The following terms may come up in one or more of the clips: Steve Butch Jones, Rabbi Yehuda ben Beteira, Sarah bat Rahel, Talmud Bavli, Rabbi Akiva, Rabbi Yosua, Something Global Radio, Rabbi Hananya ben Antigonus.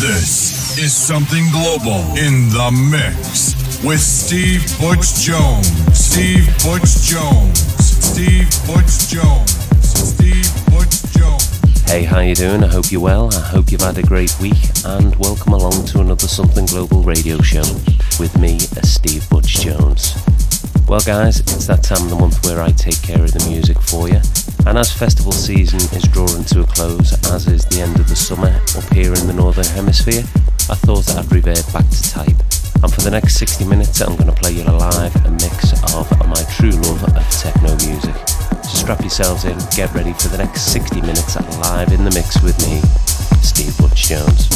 This is Something Global in the Mix with Steve Butch Jones. Steve Butch Jones. Steve Butch Jones. Steve Butch Jones. Hey, how you doing? I hope you're well. I hope you've had a great week, and welcome along to another Something Global radio show with me, Steve Butch Jones. Well, guys, it's that time of the month where I take care of the music for you. And as festival season is drawing to a close, as is the end of the summer up here in the Northern Hemisphere, I thought I'd revert back to type. And for the next 60 minutes, I'm going to play you live a mix of my true love of techno music. So strap yourselves in, get ready for the next 60 minutes live in the mix with me, Steve Butch Jones.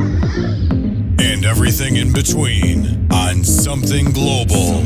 and everything in between on Something Global.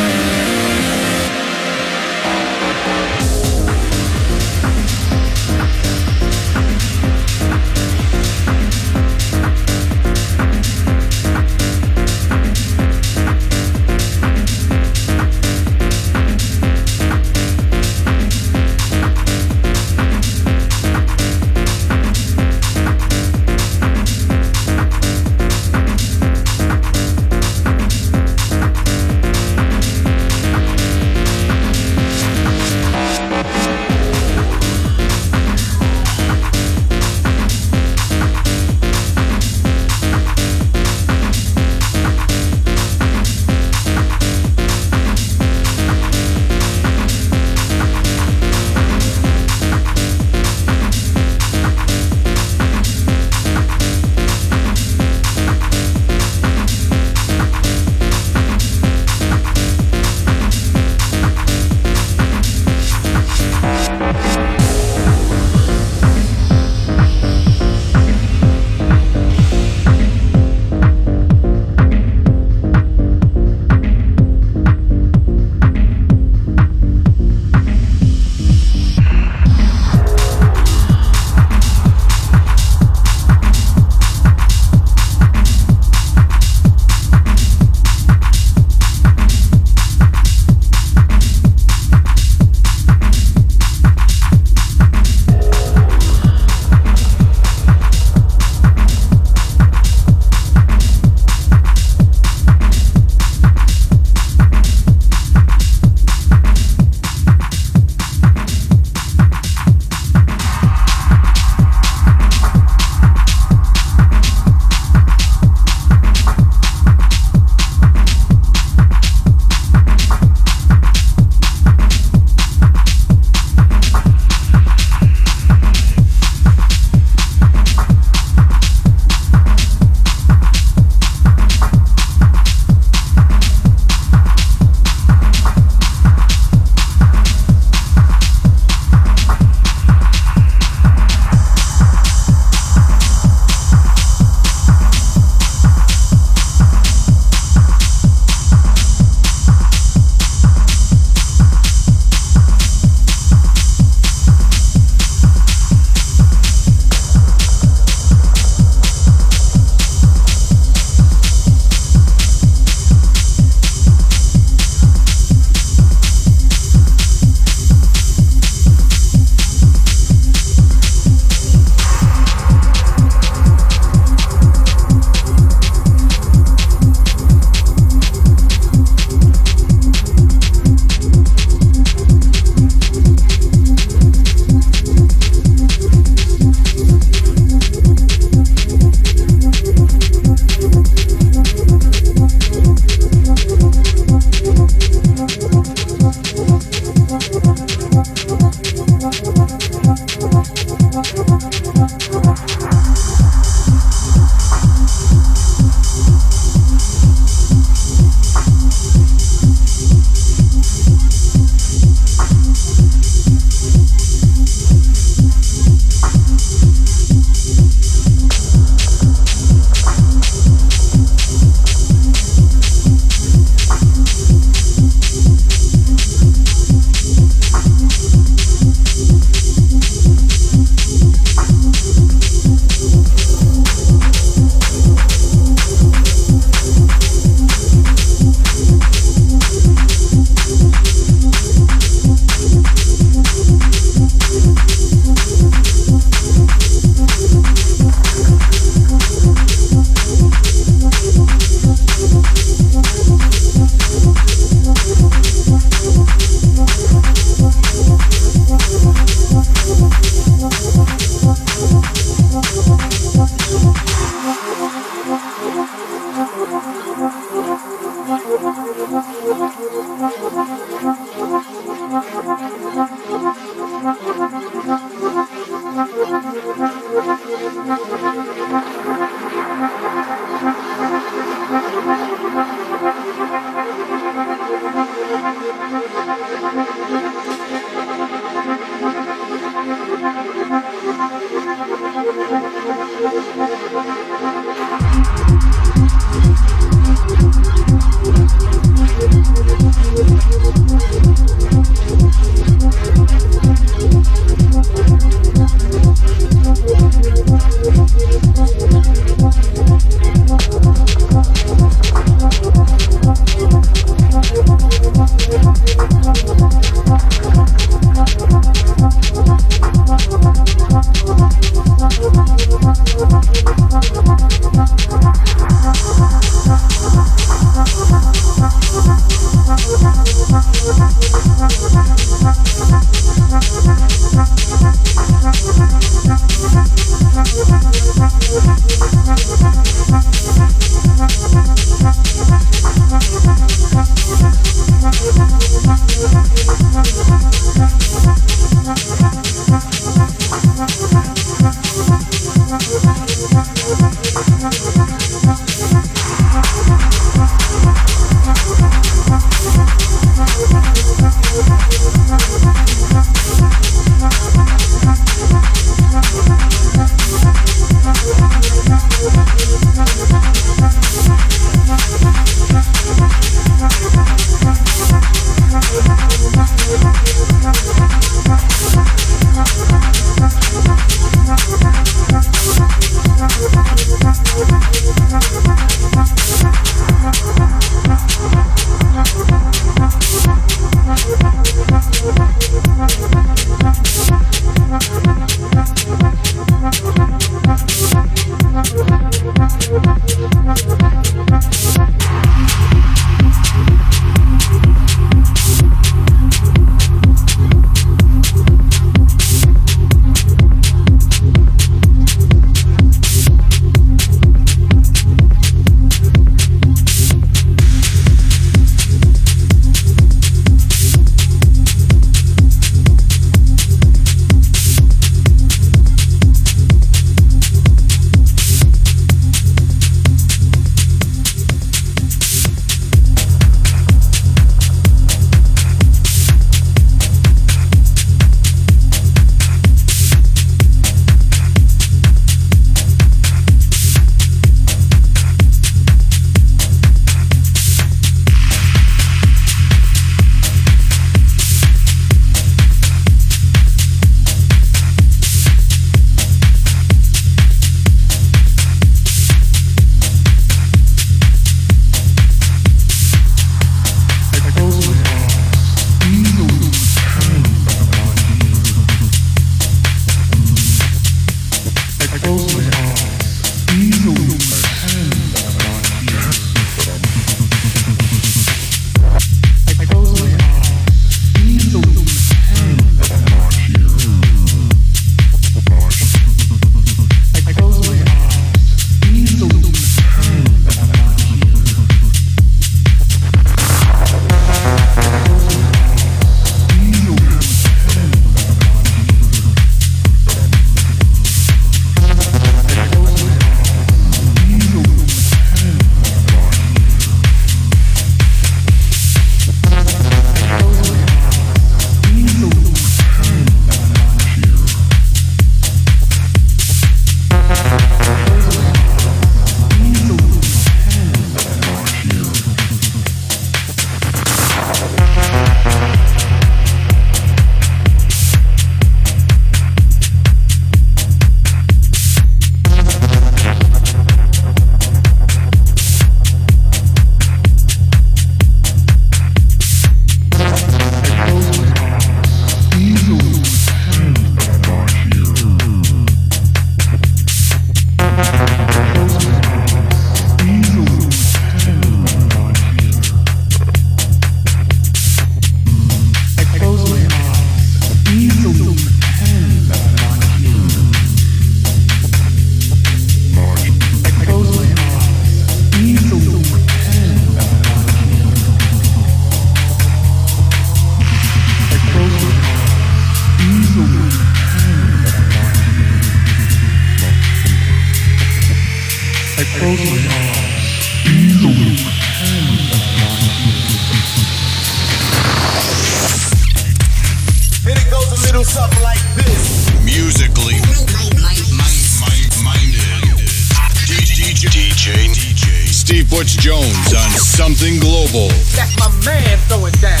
Butch Jones on Something Global. That's my man throwing down.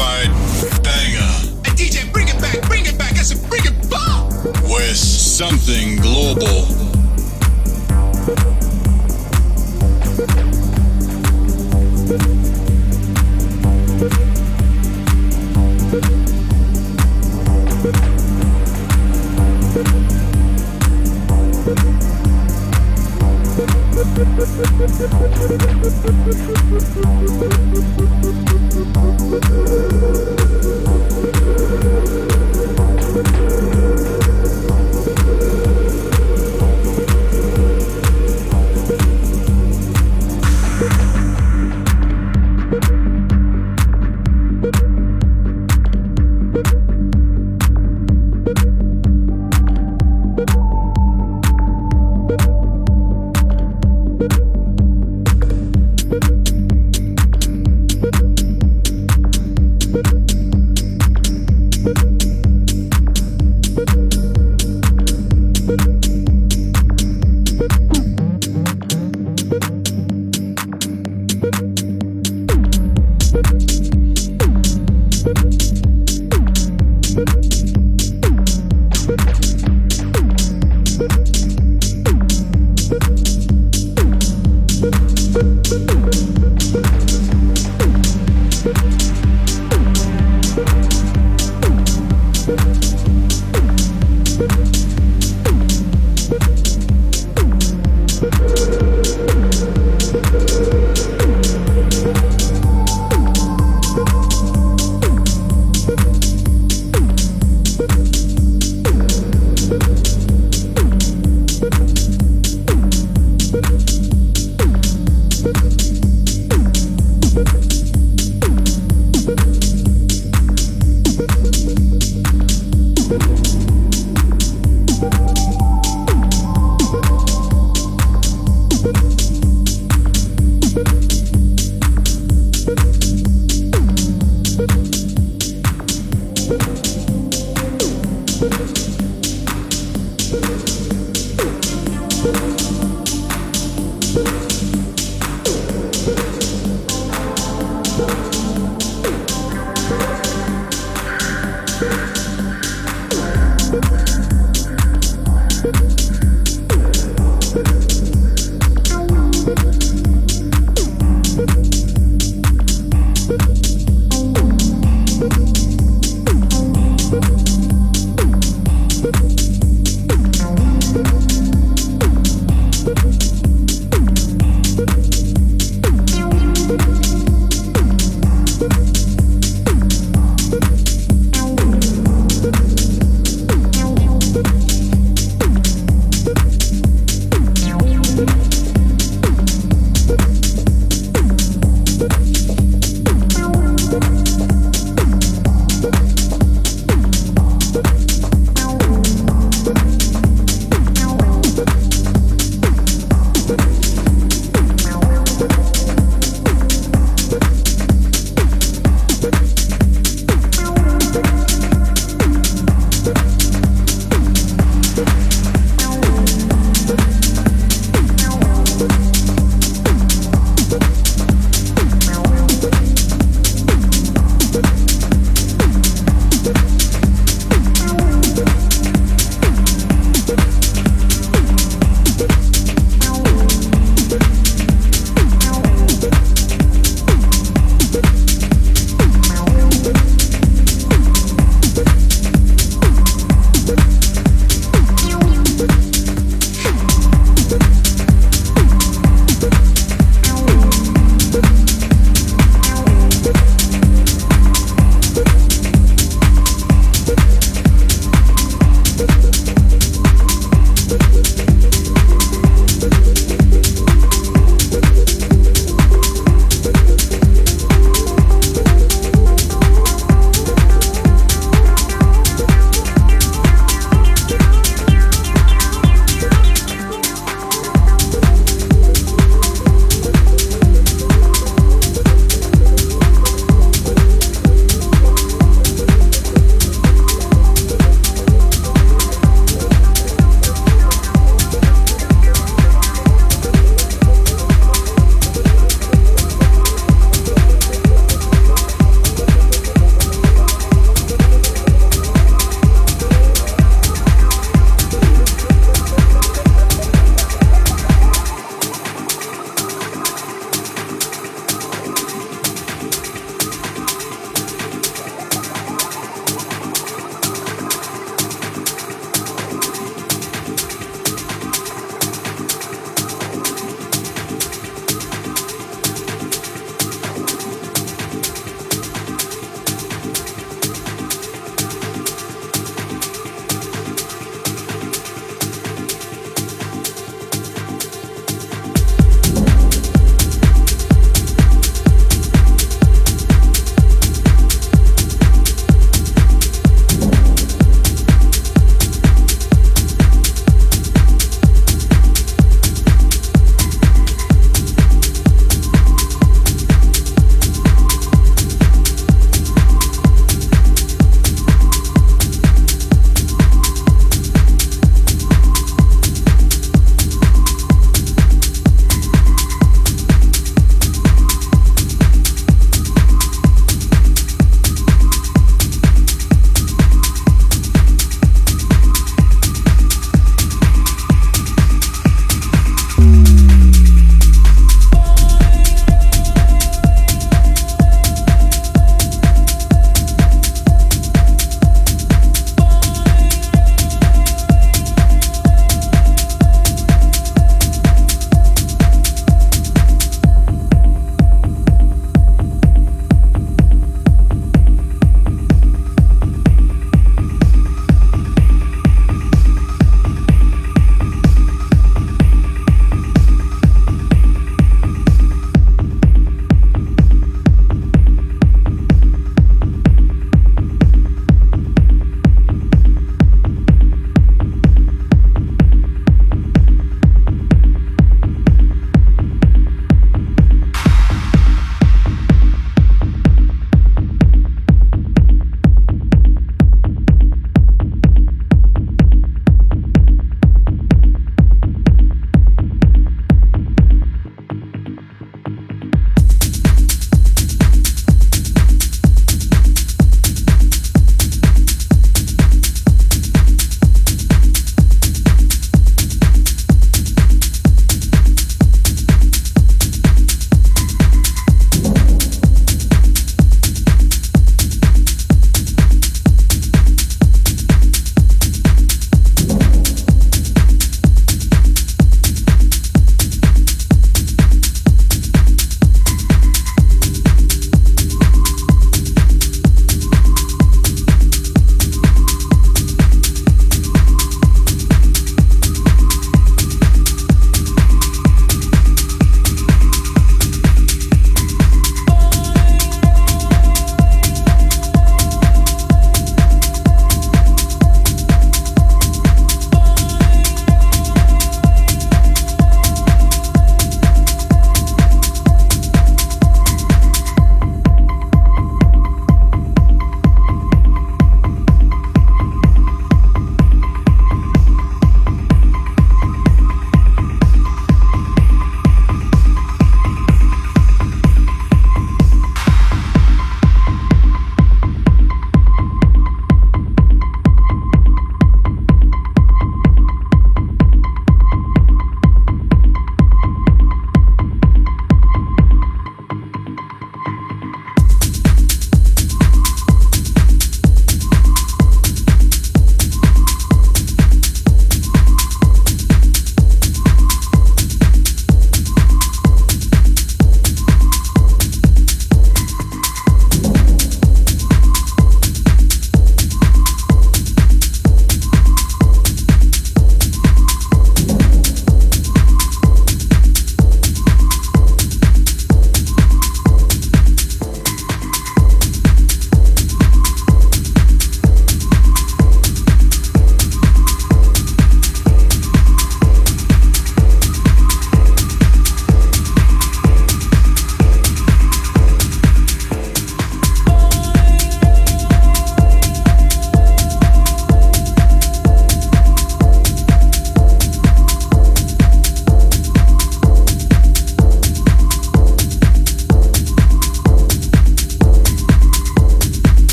certified banger. Hey DJ, bring it back, I said bring it back! With Something Global.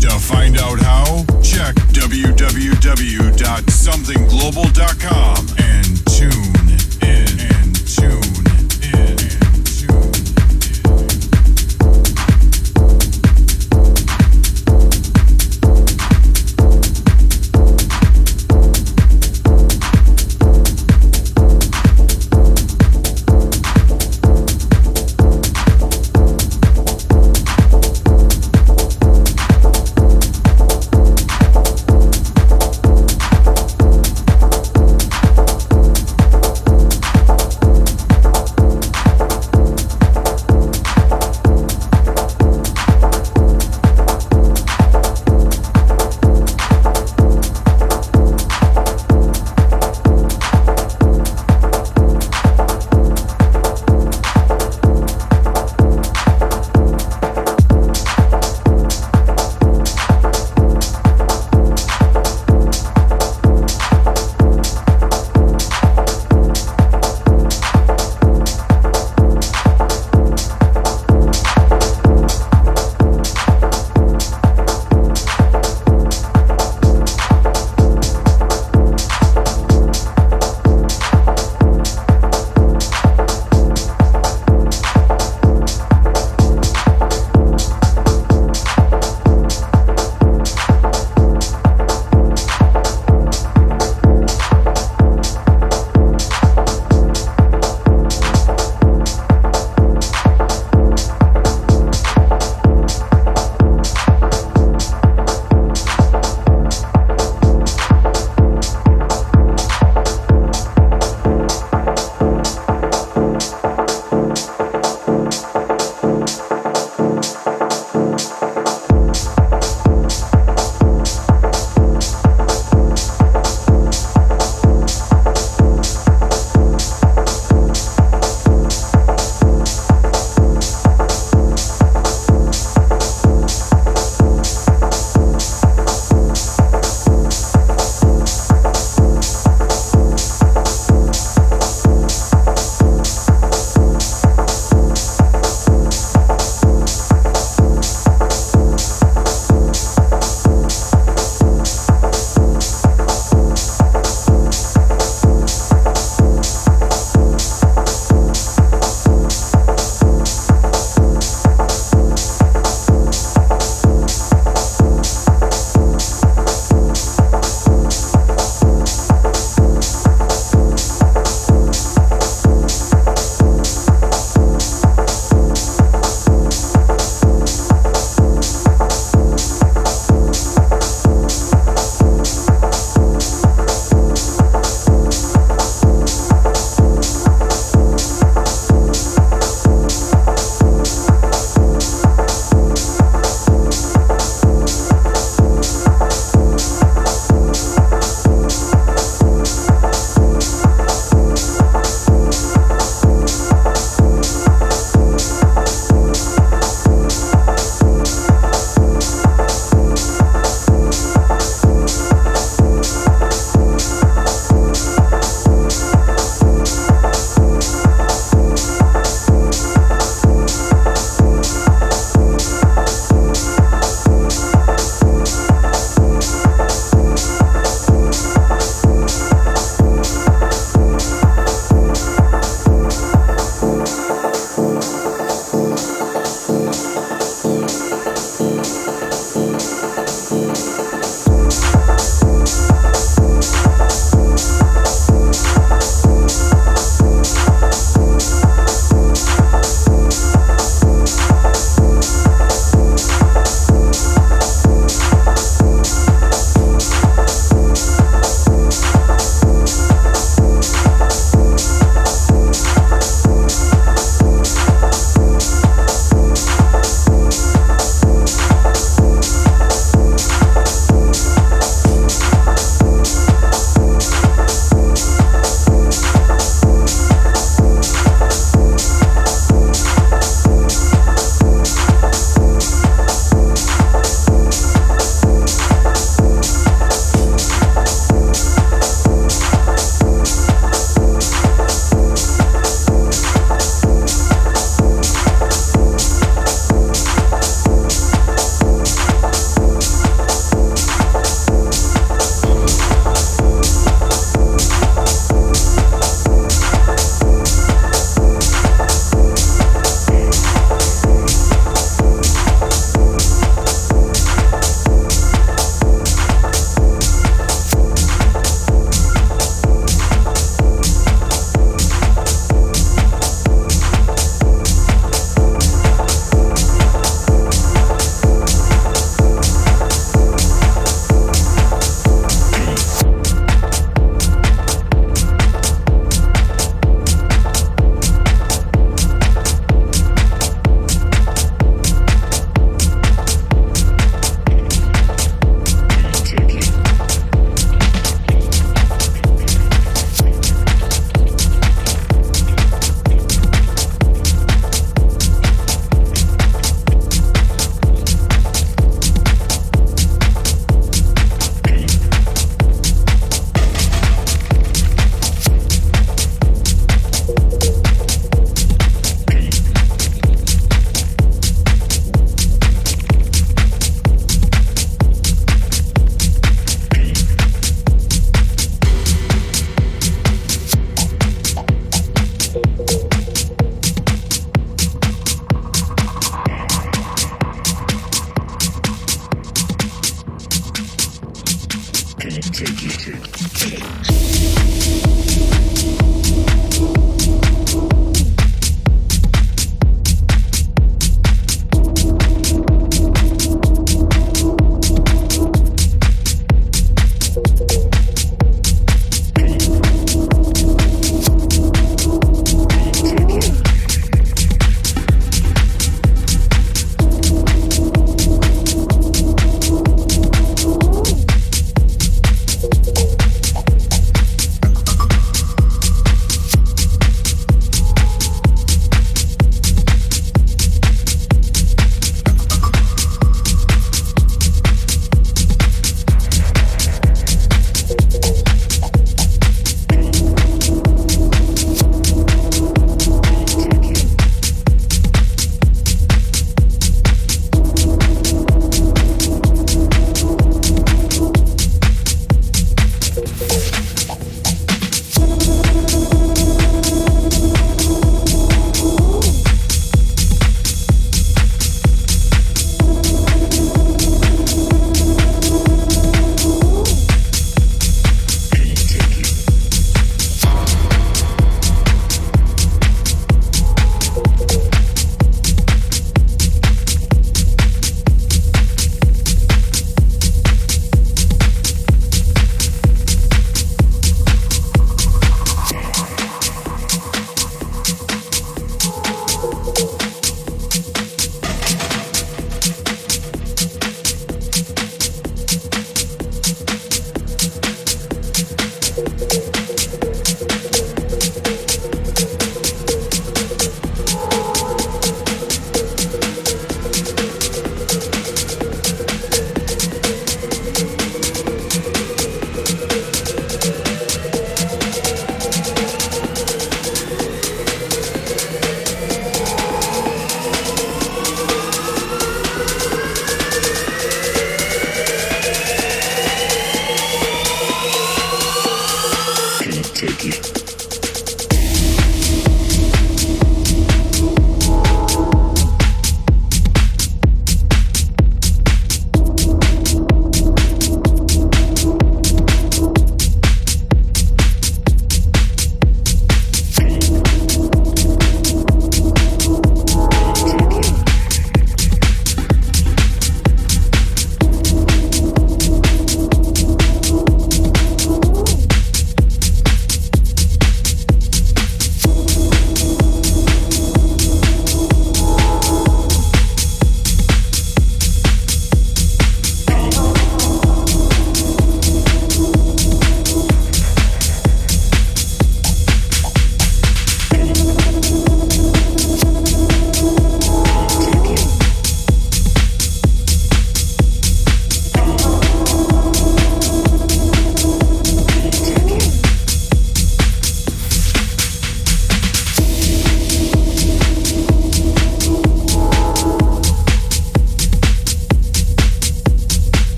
To find out how, check www.somethingglobal.com and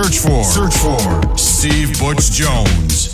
Search for Steve Butch Jones.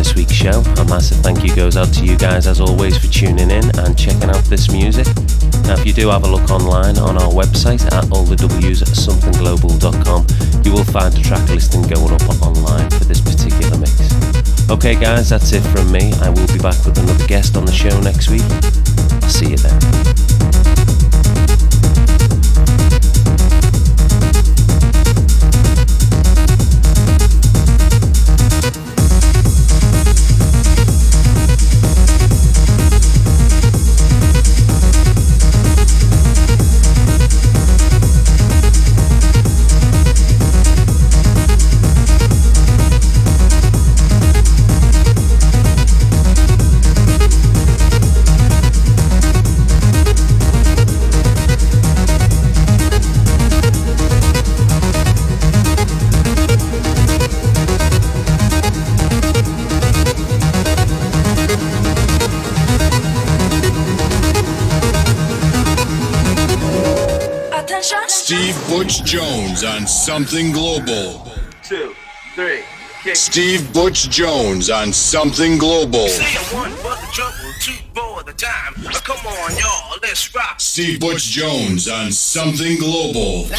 this week's show. A massive thank you goes out to you guys as always for tuning in and checking out this music. Now if you do have a look online on our website at allthews@somethingglobal.com, you will find a track listing going up online for this particular mix. Okay guys, that's it from me. I will be back with another guest on the show next week. I'll see you then. Steve Butch Jones on Something Global. 2, 3, kick. Steve Butch Jones on Something Global. Say one for the trouble, 2 for the time. Oh, come on, y'all, let's rock. Steve Butch Jones on Something Global.